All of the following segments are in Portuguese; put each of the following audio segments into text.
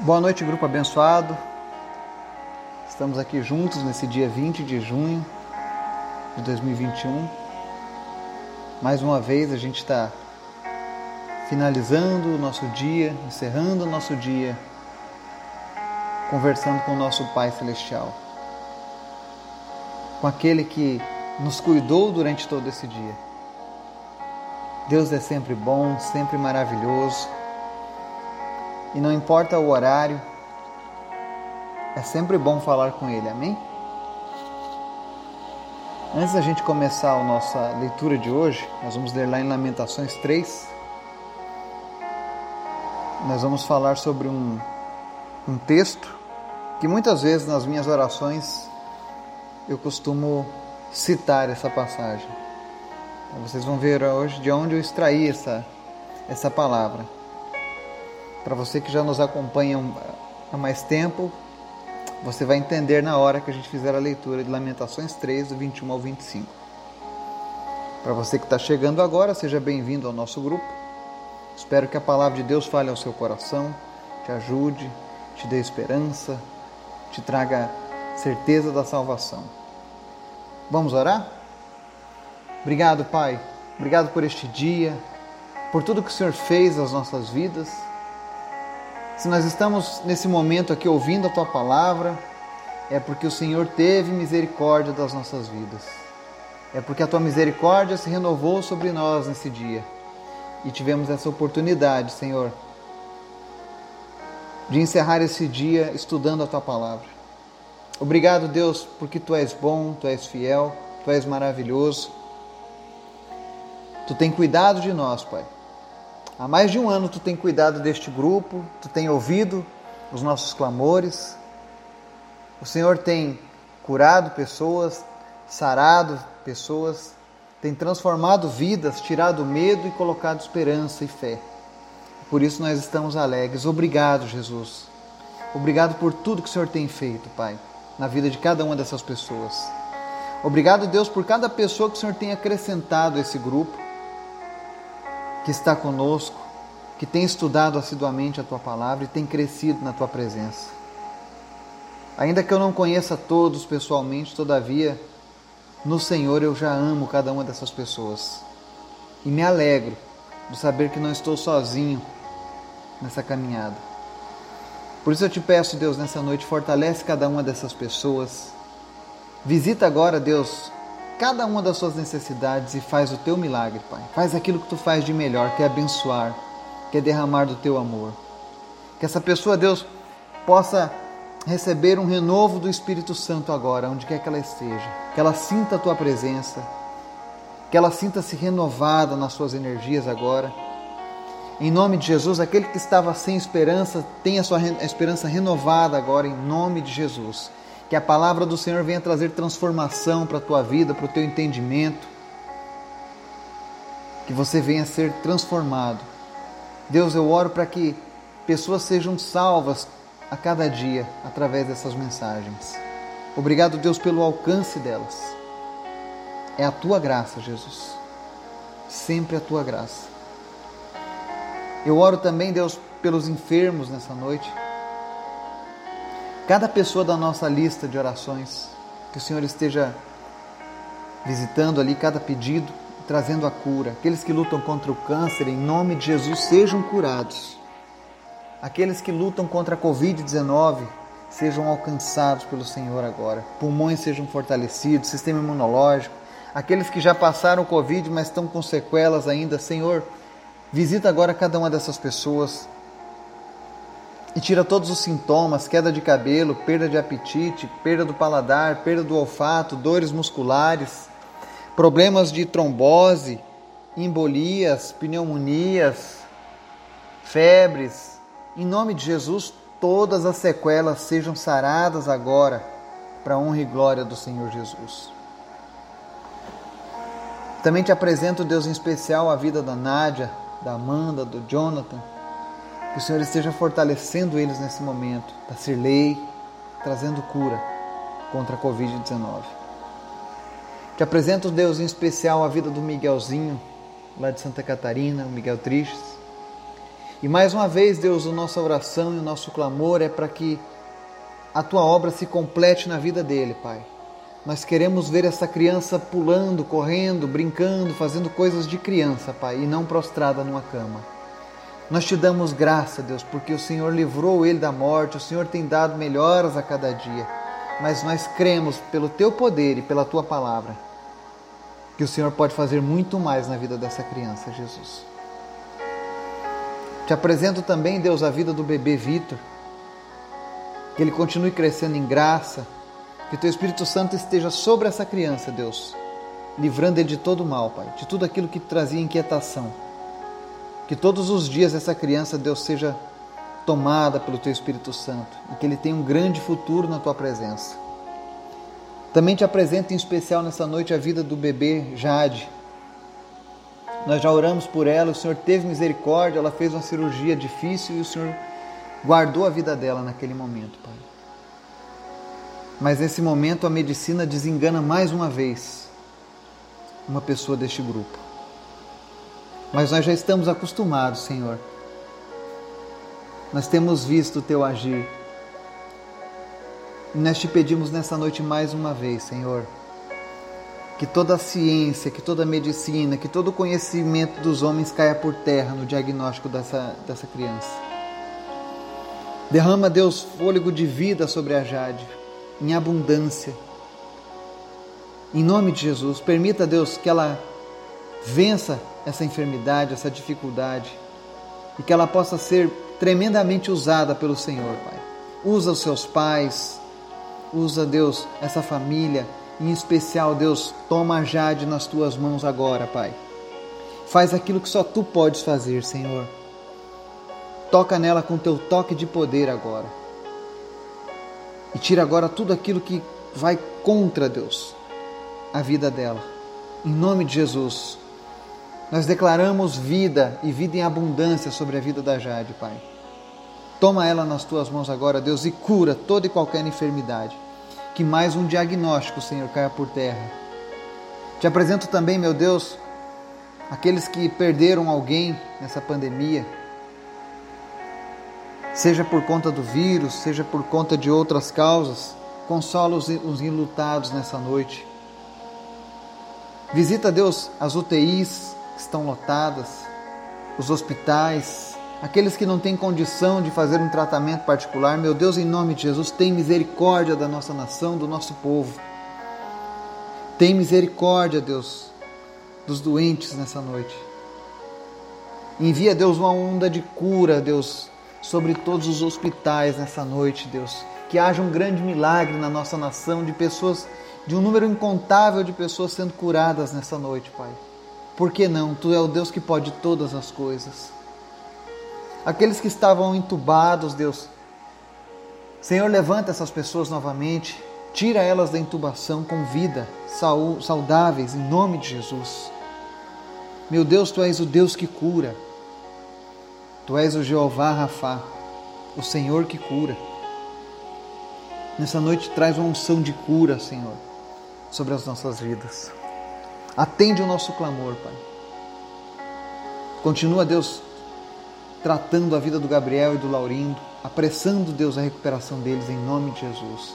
Boa noite, Grupo Abençoado. Estamos aqui juntos nesse dia 20 de junho de 2021. Mais uma vez a gente está finalizando o nosso dia, encerrando o nosso dia, conversando com o nosso Pai Celestial, com aquele que nos cuidou durante todo esse dia. Deus é sempre bom, sempre maravilhoso. E não importa o horário, é sempre bom falar com Ele, amém? Antes da gente começar a nossa leitura de hoje, nós vamos ler lá em Lamentações 3. Nós vamos falar sobre um texto que muitas vezes nas minhas orações eu costumo citar essa passagem. Então, vocês vão ver hoje de onde eu extraí essa palavra. Para você que já nos acompanha há mais tempo, você vai entender na hora que a gente fizer a leitura de Lamentações 3, do 21 ao 25. Para você que está chegando agora, seja bem-vindo ao nosso grupo. Espero que a palavra de Deus fale ao seu coração, te ajude, te dê esperança, te traga certeza da salvação. Vamos orar? Obrigado, Pai. Obrigado por este dia, por tudo que o Senhor fez nas nossas vidas. Se nós estamos nesse momento aqui ouvindo a Tua Palavra, é porque o Senhor teve misericórdia das nossas vidas. É porque a Tua misericórdia se renovou sobre nós nesse dia. E tivemos essa oportunidade, Senhor, de encerrar esse dia estudando a Tua Palavra. Obrigado, Deus, porque Tu és bom, Tu és fiel, Tu és maravilhoso. Tu tem cuidado de nós, Pai. Há mais de um ano Tu tem cuidado deste grupo, Tu tem ouvido os nossos clamores. O Senhor tem curado pessoas, sarado pessoas, tem transformado vidas, tirado medo e colocado esperança e fé. Por isso nós estamos alegres. Obrigado, Jesus. Obrigado por tudo que o Senhor tem feito, Pai, na vida de cada uma dessas pessoas. Obrigado, Deus, por cada pessoa que o Senhor tem acrescentado a esse grupo, que está conosco, que tem estudado assiduamente a Tua Palavra e tem crescido na Tua presença. Ainda que eu não conheça todos pessoalmente, todavia, no Senhor eu já amo cada uma dessas pessoas. E me alegro de saber que não estou sozinho nessa caminhada. Por isso eu te peço, Deus, nessa noite, fortalece cada uma dessas pessoas. Visita agora, Deus, cada uma das suas necessidades e faz o Teu milagre, Pai. Faz aquilo que Tu faz de melhor, que é abençoar, que é derramar do Teu amor. Que essa pessoa, Deus, possa receber um renovo do Espírito Santo agora, onde quer que ela esteja. Que ela sinta a Tua presença, que ela sinta-se renovada nas suas energias agora. Em nome de Jesus, aquele que estava sem esperança, tenha sua esperança renovada agora, em nome de Jesus. Que a palavra do Senhor venha trazer transformação para a tua vida, para o teu entendimento. Que você venha ser transformado. Deus, eu oro para que pessoas sejam salvas a cada dia através dessas mensagens. Obrigado, Deus, pelo alcance delas. É a tua graça, Jesus. Sempre a tua graça. Eu oro também, Deus, pelos enfermos nessa noite. Cada pessoa da nossa lista de orações, que o Senhor esteja visitando ali cada pedido, trazendo a cura. Aqueles que lutam contra o câncer, em nome de Jesus, sejam curados. Aqueles que lutam contra a Covid-19, sejam alcançados pelo Senhor agora. Pulmões sejam fortalecidos, sistema imunológico. Aqueles que já passaram o Covid, mas estão com sequelas ainda, Senhor, visita agora cada uma dessas pessoas. E tira todos os sintomas, queda de cabelo, perda de apetite, perda do paladar, perda do olfato, dores musculares, problemas de trombose, embolias, pneumonias, febres. Em nome de Jesus, todas as sequelas sejam saradas agora, para a honra e glória do Senhor Jesus. Também te apresento, Deus, em especial a vida da Nádia, da Amanda, do Jonathan. Que o Senhor esteja fortalecendo eles nesse momento, da Cirlei, trazendo cura contra a Covid-19. Te apresento, Deus, em especial a vida do Miguelzinho, lá de Santa Catarina, o Miguel Triches. E E mais uma vez, Deus, a nossa oração e o nosso clamor é para que a Tua obra se complete na vida dele, Pai. Nós queremos ver essa criança pulando, correndo, brincando, fazendo coisas de criança, Pai, e não prostrada numa cama. Nós te damos graça, Deus, porque o Senhor livrou ele da morte, o Senhor tem dado melhoras a cada dia. Mas nós cremos pelo Teu poder e pela Tua palavra que o Senhor pode fazer muito mais na vida dessa criança, Jesus. Te apresento também, Deus, a vida do bebê Vitor, que ele continue crescendo em graça, que Teu Espírito Santo esteja sobre essa criança, Deus, livrando ele de todo o mal, Pai, de tudo aquilo que trazia inquietação. Que todos os dias essa criança, Deus, seja tomada pelo Teu Espírito Santo e que ele tenha um grande futuro na Tua presença. Também te apresento em especial nessa noite a vida do bebê Jade. Nós já oramos por ela, o Senhor teve misericórdia, ela fez uma cirurgia difícil e o Senhor guardou a vida dela naquele momento, Pai. Mas nesse momento a medicina desengana mais uma vez uma pessoa deste grupo. Mas nós já estamos acostumados, Senhor. Nós temos visto o Teu agir. E nós te pedimos nessa noite mais uma vez, Senhor, que toda a ciência, que toda a medicina, que todo o conhecimento dos homens caia por terra no diagnóstico dessa criança. Derrama, Deus, fôlego de vida sobre a Jade, em abundância. Em nome de Jesus, permita, Deus, que ela vença essa enfermidade, essa dificuldade, e que ela possa ser tremendamente usada pelo Senhor, Pai. Usa os seus pais, usa, Deus, essa família, em especial, Deus, toma a Jade nas Tuas mãos agora, Pai. Faz aquilo que só Tu podes fazer, Senhor. Toca nela com Teu toque de poder agora. E tira agora tudo aquilo que vai contra, Deus, a vida dela. Em nome de Jesus, nós declaramos vida e vida em abundância sobre a vida da Jade, Pai. Toma ela nas Tuas mãos agora, Deus, e cura toda e qualquer enfermidade. Que mais um diagnóstico, Senhor, caia por terra. Te apresento também, meu Deus, aqueles que perderam alguém nessa pandemia. Seja por conta do vírus, seja por conta de outras causas. Consola os enlutados nessa noite. Visita, Deus, as UTIs que estão lotadas, os hospitais. Aqueles que não têm condição de fazer um tratamento particular, meu Deus, em nome de Jesus, tem misericórdia da nossa nação, do nosso povo. Tem misericórdia, Deus, dos doentes nessa noite. Envia, Deus, uma onda de cura, Deus, sobre todos os hospitais nessa noite, Deus. Que haja um grande milagre na nossa nação, de pessoas, de um número incontável de pessoas sendo curadas nessa noite, Pai. Por que não? Tu é o Deus que pode todas as coisas. Aqueles que estavam entubados, Deus, Senhor, levanta essas pessoas novamente, tira elas da intubação com vida, saudáveis, em nome de Jesus. Meu Deus, Tu és o Deus que cura, Tu és o Jeová Rafá, o Senhor que cura. Nessa noite traz uma unção de cura, Senhor, sobre as nossas vidas. Atende o nosso clamor, Pai. Continua, Deus, tratando a vida do Gabriel e do Laurindo, apressando, Deus, a recuperação deles, em nome de Jesus.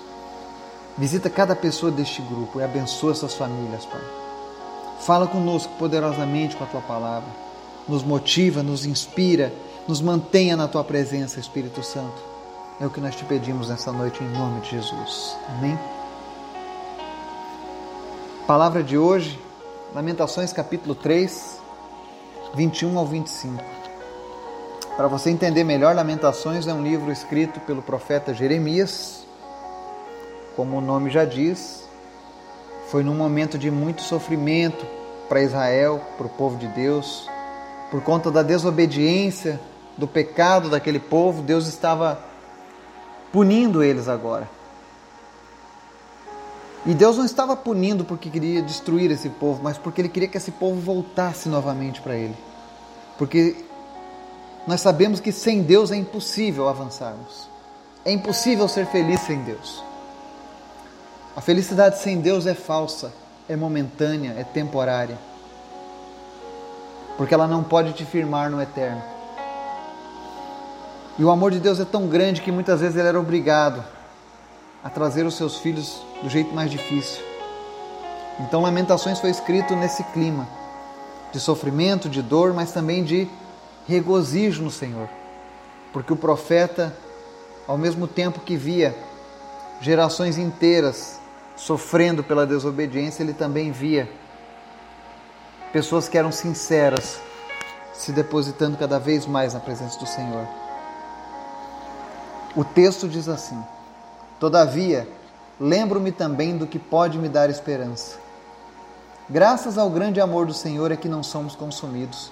Visita cada pessoa deste grupo e abençoa essas famílias, Pai. Fala conosco poderosamente com a Tua palavra. Nos motiva, nos inspira, nos mantenha na Tua presença, Espírito Santo. É o que nós te pedimos nessa noite, em nome de Jesus. Amém? Palavra de hoje, Lamentações capítulo 3, 21 ao 25. Para você entender melhor, Lamentações é um livro escrito pelo profeta Jeremias. Como o nome já diz, foi num momento de muito sofrimento para Israel, para o povo de Deus. Por conta da desobediência, do pecado daquele povo, Deus estava punindo eles agora. E Deus não estava punindo porque queria destruir esse povo, mas porque Ele queria que esse povo voltasse novamente para Ele. Porque nós sabemos que sem Deus é impossível avançarmos. É impossível ser feliz sem Deus. A felicidade sem Deus é falsa, é momentânea, é temporária. Porque ela não pode te firmar no eterno. E o amor de Deus é tão grande que muitas vezes ele era obrigado a trazer os seus filhos do jeito mais difícil. Então Lamentações foi escrito nesse clima de sofrimento, de dor, mas também de regozijo no Senhor. Porque o profeta, ao mesmo tempo que via gerações inteiras sofrendo pela desobediência, ele também via pessoas que eram sinceras se depositando cada vez mais na presença do Senhor. O texto diz assim: todavia, lembro-me também do que pode me dar esperança. Graças ao grande amor do Senhor é que não somos consumidos,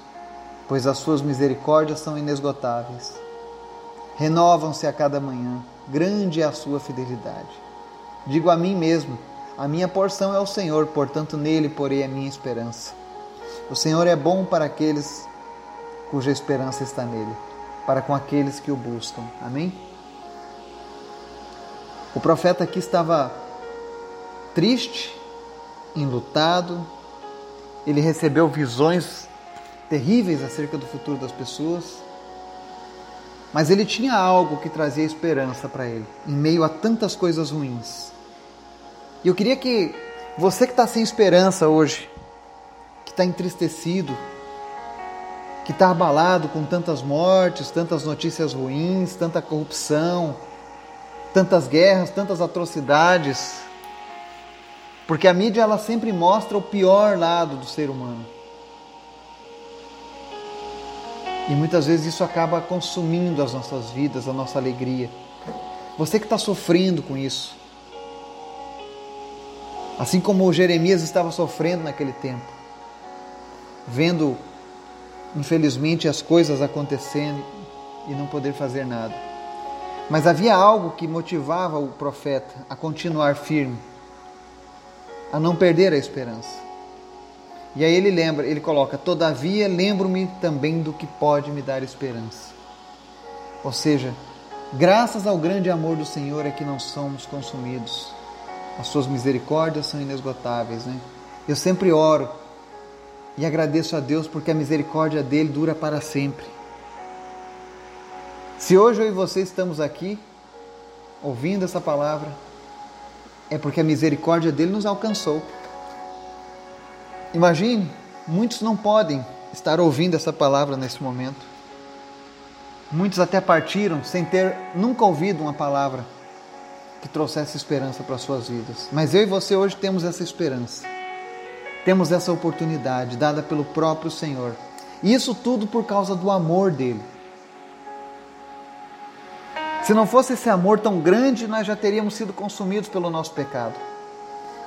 pois as suas misericórdias são inesgotáveis. Renovam-se a cada manhã, grande é a sua fidelidade. Digo a mim mesmo, a minha porção é o Senhor, portanto nele porei a minha esperança. O Senhor é bom para aqueles cuja esperança está nele, para com aqueles que o buscam. Amém? O profeta aqui estava triste, enlutado, ele recebeu visões terríveis acerca do futuro das pessoas, mas ele tinha algo que trazia esperança para ele, em meio a tantas coisas ruins. E eu queria que você que está sem esperança hoje, que está entristecido, que está abalado com tantas mortes, tantas notícias ruins, tanta corrupção, tantas guerras, tantas atrocidades, porque a mídia ela sempre mostra o pior lado do ser humano. E muitas vezes isso acaba consumindo as nossas vidas, a nossa alegria. Você que está sofrendo com isso, assim como o Jeremias estava sofrendo naquele tempo, vendo, infelizmente, as coisas acontecendo e não poder fazer nada. Mas havia algo que motivava o profeta a continuar firme, a não perder a esperança. E aí ele lembra, ele coloca: todavia lembro-me também do que pode me dar esperança. Ou seja, graças ao grande amor do Senhor é que não somos consumidos. As suas misericórdias são inesgotáveis, né? Eu sempre oro e agradeço a Deus porque a misericórdia dele dura para sempre. Se hoje eu e você estamos aqui ouvindo essa palavra, é porque a misericórdia dele nos alcançou. Imagine, muitos não podem estar ouvindo essa palavra nesse momento. Muitos até partiram sem ter nunca ouvido uma palavra que trouxesse esperança para as suas vidas. Mas eu e você hoje temos essa esperança. Temos essa oportunidade dada pelo próprio Senhor. E isso tudo por causa do amor dele. Se não fosse esse amor tão grande, nós já teríamos sido consumidos pelo nosso pecado.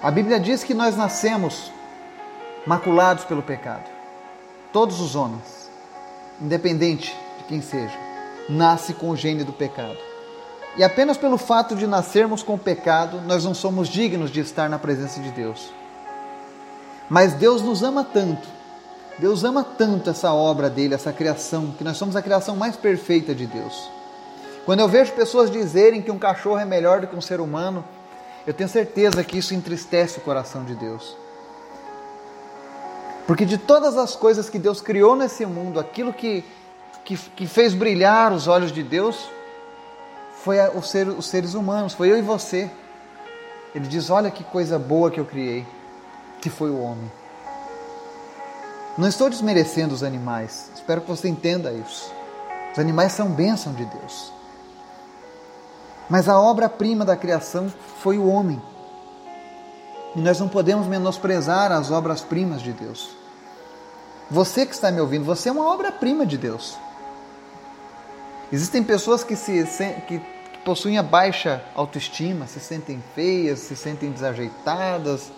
A Bíblia diz que nós nascemos maculados pelo pecado. Todos os homens, independente de quem seja, nasce com o gene do pecado. E apenas pelo fato de nascermos com o pecado, nós não somos dignos de estar na presença de Deus. Mas Deus nos ama tanto. Deus ama tanto essa obra dele, essa criação, que nós somos a criação mais perfeita de Deus. Quando eu vejo pessoas dizerem que um cachorro é melhor do que um ser humano, eu tenho certeza que isso entristece o coração de Deus. Porque de todas as coisas que Deus criou nesse mundo, aquilo que fez brilhar os olhos de Deus foi os seres humanos, foi eu e você. Ele diz: olha que coisa boa que eu criei, que foi o homem. Não estou desmerecendo os animais, espero que você entenda isso. Os animais são bênção de Deus. Mas a obra-prima da criação foi o homem. E nós não podemos menosprezar as obras-primas de Deus. Você que está me ouvindo, você é uma obra-prima de Deus. Existem pessoas que possuem a baixa autoestima, se sentem feias, se sentem desajeitadas,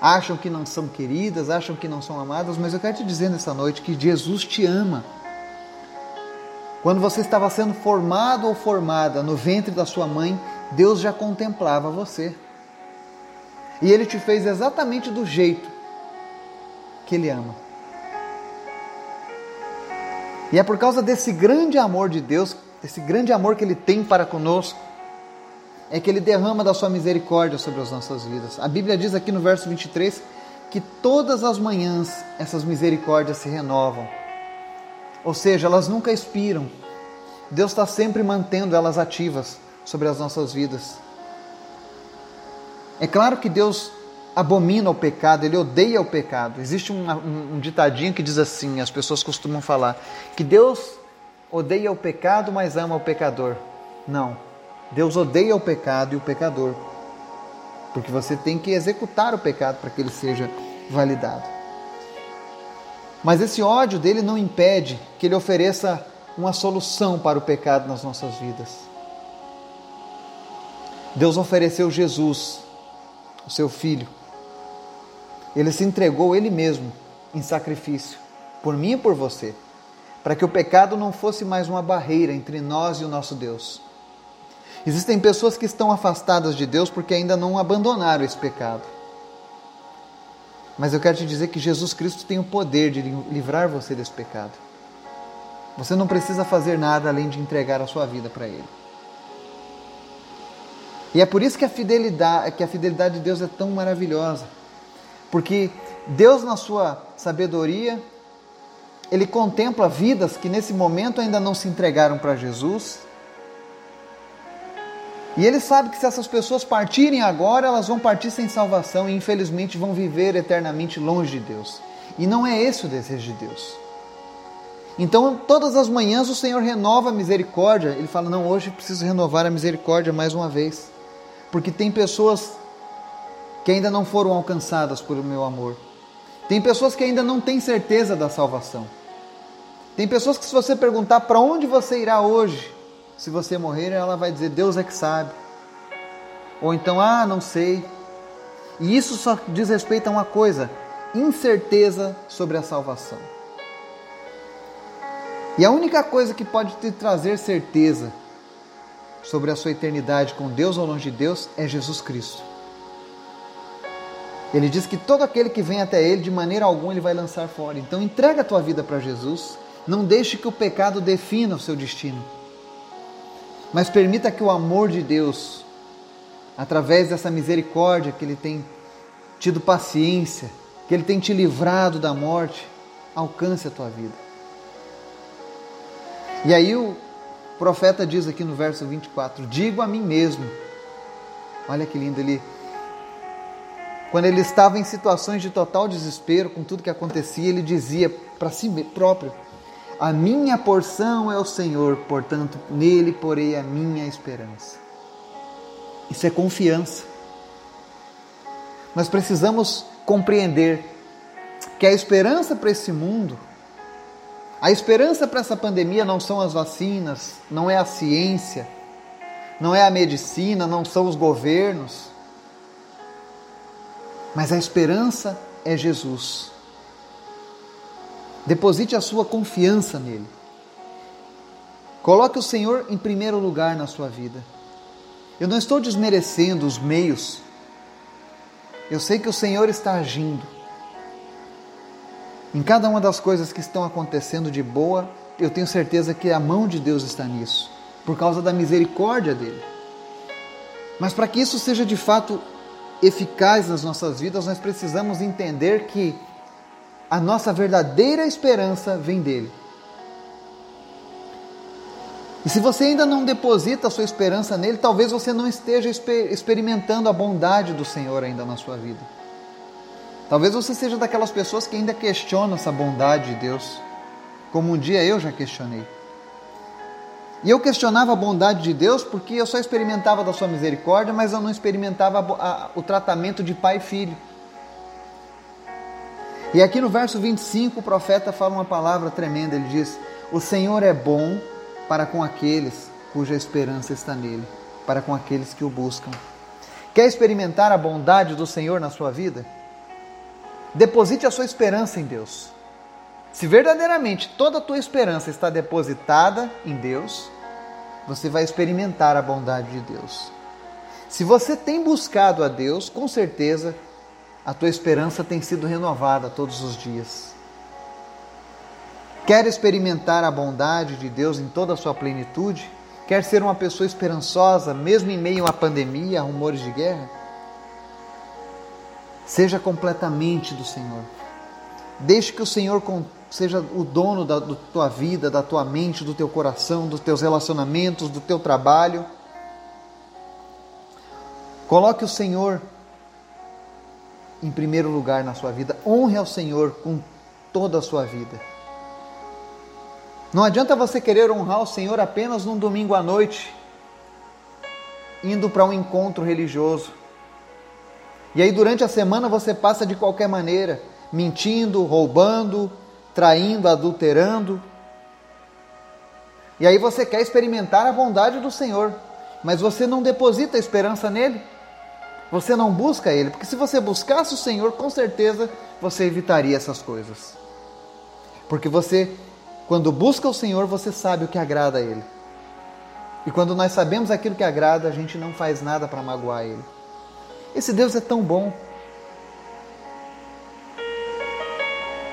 acham que não são queridas, acham que não são amadas, mas eu quero te dizer nessa noite que Jesus te ama. Quando você estava sendo formado ou formada no ventre da sua mãe, Deus já contemplava você. E Ele te fez exatamente do jeito que Ele ama. E é por causa desse grande amor de Deus, desse grande amor que Ele tem para conosco, é que Ele derrama da sua misericórdia sobre as nossas vidas. A Bíblia diz aqui no verso 23 que todas as manhãs essas misericórdias se renovam. Ou seja, elas nunca expiram. Deus está sempre mantendo elas ativas sobre as nossas vidas. É claro que Deus abomina o pecado, Ele odeia o pecado. Existe um ditadinho que diz assim, as pessoas costumam falar, que Deus odeia o pecado, mas ama o pecador. Não, Deus odeia o pecado e o pecador, porque você tem que executar o pecado para que ele seja validado. Mas esse ódio dele não impede que ele ofereça uma solução para o pecado nas nossas vidas. Deus ofereceu Jesus, o seu Filho. Ele se entregou Ele mesmo em sacrifício, por mim e por você, para que o pecado não fosse mais uma barreira entre nós e o nosso Deus. Existem pessoas que estão afastadas de Deus porque ainda não abandonaram esse pecado. Mas eu quero te dizer que Jesus Cristo tem o poder de livrar você desse pecado. Você não precisa fazer nada além de entregar a sua vida para Ele. E é por isso que a fidelidade de Deus é tão maravilhosa. Porque Deus, na sua sabedoria, Ele contempla vidas que nesse momento ainda não se entregaram para Jesus. E Ele sabe que se essas pessoas partirem agora, elas vão partir sem salvação e infelizmente vão viver eternamente longe de Deus. E não é esse o desejo de Deus. Então, todas as manhãs o Senhor renova a misericórdia. Ele fala, não, hoje preciso renovar a misericórdia mais uma vez. Porque tem pessoas que ainda não foram alcançadas pelo meu amor. Tem pessoas que ainda não têm certeza da salvação. Tem pessoas que, se você perguntar para onde você irá hoje, se você morrer, ela vai dizer, Deus é que sabe. Ou então, não sei. E isso só diz respeito a uma coisa, incerteza sobre a salvação. E a única coisa que pode te trazer certeza sobre a sua eternidade com Deus ou longe de Deus é Jesus Cristo. Ele diz que todo aquele que vem até Ele, de maneira alguma Ele vai lançar fora. Então entrega a tua vida para Jesus, não deixe que o pecado defina o seu destino, mas permita que o amor de Deus, através dessa misericórdia que Ele tem tido paciência, que Ele tem te livrado da morte, alcance a tua vida. E aí o profeta diz aqui no verso 24, digo a mim mesmo. Olha que lindo ele. Quando ele estava em situações de total desespero com tudo que acontecia, ele dizia para si próprio, a minha porção é o Senhor, portanto nele porei a minha esperança. Isso é confiança. Nós precisamos compreender que a esperança para esse mundo, a esperança para essa pandemia não são as vacinas, não é a ciência, não é a medicina, não são os governos. Mas a esperança é Jesus. Deposite a sua confiança nele. Coloque o Senhor em primeiro lugar na sua vida. Eu não estou desmerecendo os meios. Eu sei que o Senhor está agindo. Em cada uma das coisas que estão acontecendo de boa, eu tenho certeza que a mão de Deus está nisso, por causa da misericórdia dele. Mas para que isso seja de fato eficaz nas nossas vidas, nós precisamos entender que a nossa verdadeira esperança vem dele. E se você ainda não deposita a sua esperança nele, talvez você não esteja experimentando a bondade do Senhor ainda na sua vida. Talvez você seja daquelas pessoas que ainda questionam essa bondade de Deus, como um dia eu já questionei. E eu questionava a bondade de Deus porque eu só experimentava da sua misericórdia, mas eu não experimentava o tratamento de pai e filho. E aqui no verso 25 o profeta fala uma palavra tremenda, ele diz, o Senhor é bom para com aqueles cuja esperança está nele, para com aqueles que o buscam. Quer experimentar a bondade do Senhor na sua vida? Deposite a sua esperança em Deus. Se verdadeiramente toda a tua esperança está depositada em Deus, você vai experimentar a bondade de Deus. Se você tem buscado a Deus, com certeza a tua esperança tem sido renovada todos os dias. Quer experimentar a bondade de Deus em toda a sua plenitude? Quer ser uma pessoa esperançosa, mesmo em meio à pandemia, a rumores de guerra? Seja completamente do Senhor. Deixa que o Senhor seja o dono da tua vida, da tua mente, do teu coração, dos teus relacionamentos, do teu trabalho. Coloque o Senhor em primeiro lugar na sua vida. Honre ao Senhor com toda a sua vida. Não adianta você querer honrar o Senhor apenas num domingo à noite, indo para um encontro religioso. E aí durante a semana você passa de qualquer maneira, mentindo, roubando, traindo, adulterando. E aí você quer experimentar a bondade do Senhor, mas você não deposita esperança nele. Você não busca ele, porque se você buscasse o Senhor, com certeza você evitaria essas coisas. Porque você, quando busca o Senhor, você sabe o que agrada a ele. E quando nós sabemos aquilo que agrada, a gente não faz nada para magoar ele. Esse Deus é tão bom.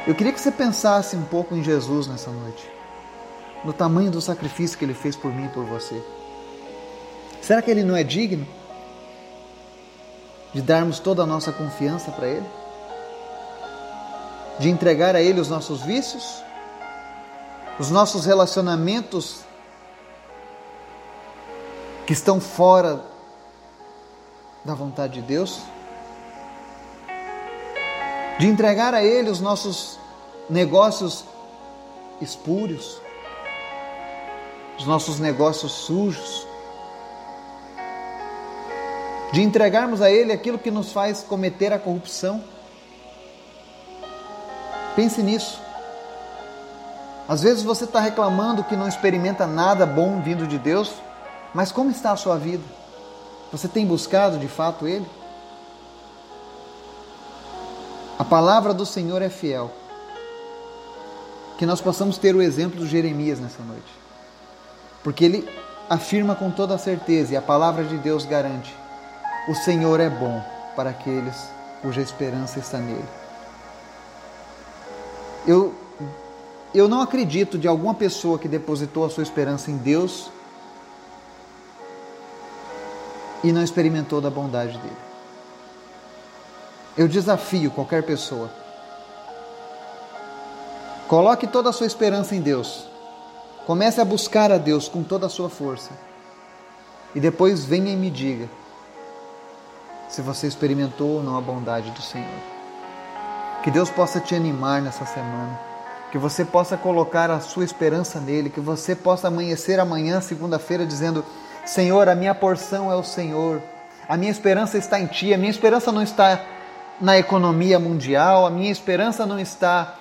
Eu queria que você pensasse um pouco em Jesus nessa noite, no tamanho do sacrifício que ele fez por mim e por você. Será que ele não é digno de darmos toda a nossa confiança para ele? De entregar a ele os nossos vícios, os nossos relacionamentos que estão fora da vontade de Deus? De entregar a ele os nossos negócios espúrios, os nossos negócios sujos? De entregarmos a ele aquilo que nos faz cometer a corrupção? Pense nisso. Às vezes você está reclamando que não experimenta nada bom vindo de Deus, mas como está a sua vida? Você tem buscado de fato ele? A palavra do Senhor é fiel. Que nós possamos ter o exemplo de Jeremias nessa noite, porque ele afirma com toda a certeza, e a palavra de Deus garante: o Senhor é bom para aqueles cuja esperança está nele. Eu não acredito de alguma pessoa que depositou a sua esperança em Deus e não experimentou da bondade dele. Eu desafio qualquer pessoa. Coloque toda a sua esperança em Deus. Comece a buscar a Deus com toda a sua força. E depois venha e me diga se você experimentou ou não a bondade do Senhor. Que Deus possa te animar nessa semana, que você possa colocar a sua esperança nele, que você possa amanhecer amanhã, segunda-feira, dizendo: Senhor, a minha porção é o Senhor, a minha esperança está em Ti, a minha esperança não está na economia mundial, a minha esperança não está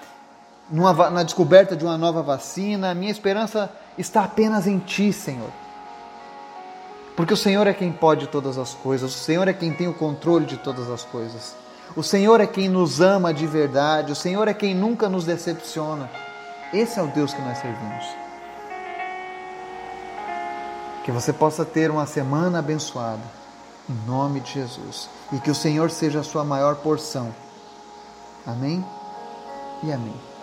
na descoberta de uma nova vacina, a minha esperança está apenas em Ti, Senhor. Porque o Senhor é quem pode todas as coisas, o Senhor é quem tem o controle de todas as coisas. O Senhor é quem nos ama de verdade, o Senhor é quem nunca nos decepciona. Esse é o Deus que nós servimos. Que você possa ter uma semana abençoada, em nome de Jesus. E que o Senhor seja a sua maior porção. Amém e amém.